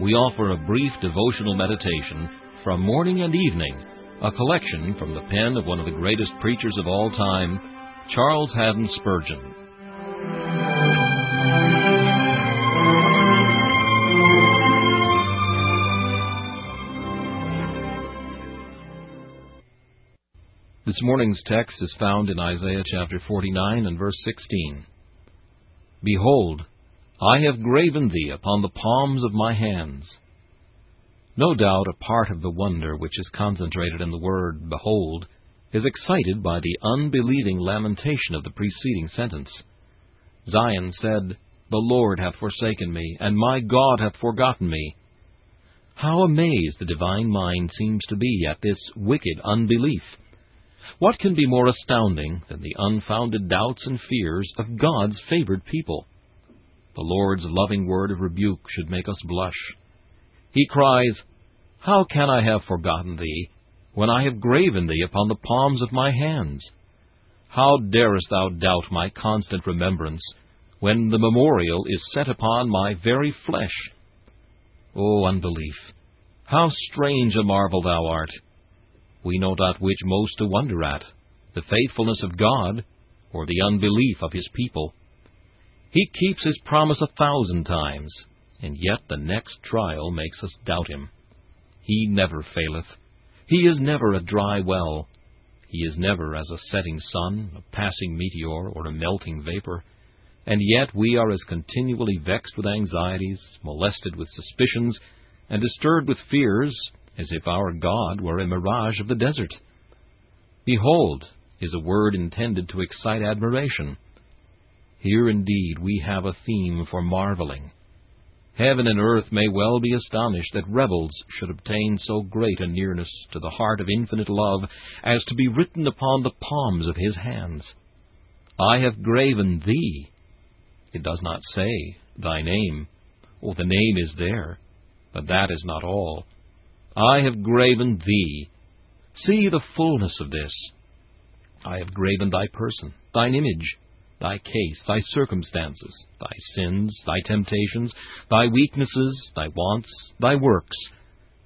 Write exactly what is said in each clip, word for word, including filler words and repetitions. we offer a brief devotional meditation from Morning and Evening, a collection from the pen of one of the greatest preachers of all time, Charles Haddon Spurgeon. This morning's text is found in Isaiah chapter forty-nine and verse sixteen. "Behold, I have graven thee upon the palms of my hands." No doubt a part of the wonder which is concentrated in the word "behold" is excited by the unbelieving lamentation of the preceding sentence. Zion said, "The Lord hath forsaken me, and my God hath forgotten me." How amazed the divine mind seems to be at this wicked unbelief! What can be more astounding than the unfounded doubts and fears of God's favored people? The Lord's loving word of rebuke should make us blush. He cries, "How can I have forgotten thee, when I have graven thee upon the palms of my hands? How darest thou doubt my constant remembrance, when the memorial is set upon my very flesh? O unbelief, how strange a marvel thou art!" We know not which most to wonder at, the faithfulness of God, or the unbelief of his people. He keeps his promise a thousand times, and yet the next trial makes us doubt him. He never faileth. He is never a dry well. He is never as a setting sun, a passing meteor, or a melting vapor. And yet we are as continually vexed with anxieties, molested with suspicions, and disturbed with fears, as if our God were a mirage of the desert. "Behold" is a word intended to excite admiration. Here indeed we have a theme for marveling. Heaven and earth may well be astonished that rebels should obtain so great a nearness to the heart of infinite love as to be written upon the palms of his hands. "I have graven thee." It does not say, "thy name." Oh, the name is there, but that is not all. "I have graven thee." See the fullness of this. "I have graven thy person, thine image, thy case, thy circumstances, thy sins, thy temptations, thy weaknesses, thy wants, thy works.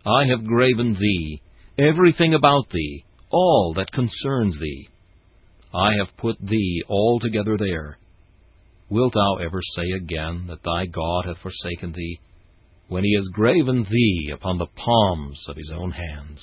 I have graven thee, everything about thee, all that concerns thee. I have put thee altogether there. Wilt thou ever say again that thy God hath forsaken thee, when he has graven thee upon the palms of his own hands?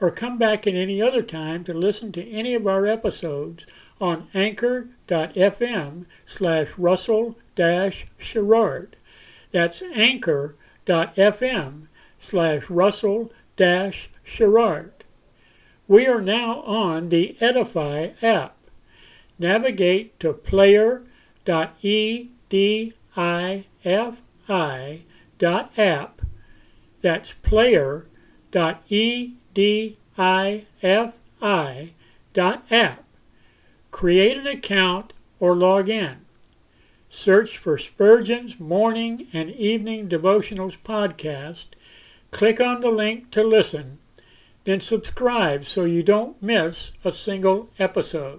or come back at any other time to listen to any of our episodes on anchor.fm slash Russell dash Sherrard. That's anchor.fm slash Russell dash Sherrard. We are now on the Edify app. Navigate to player.edifi.app. app. That's player.edifi.app. Create an account or log in. Search for Spurgeon's Morning and Evening Devotionals podcast. Click on the link to listen, then subscribe so you don't miss a single episode.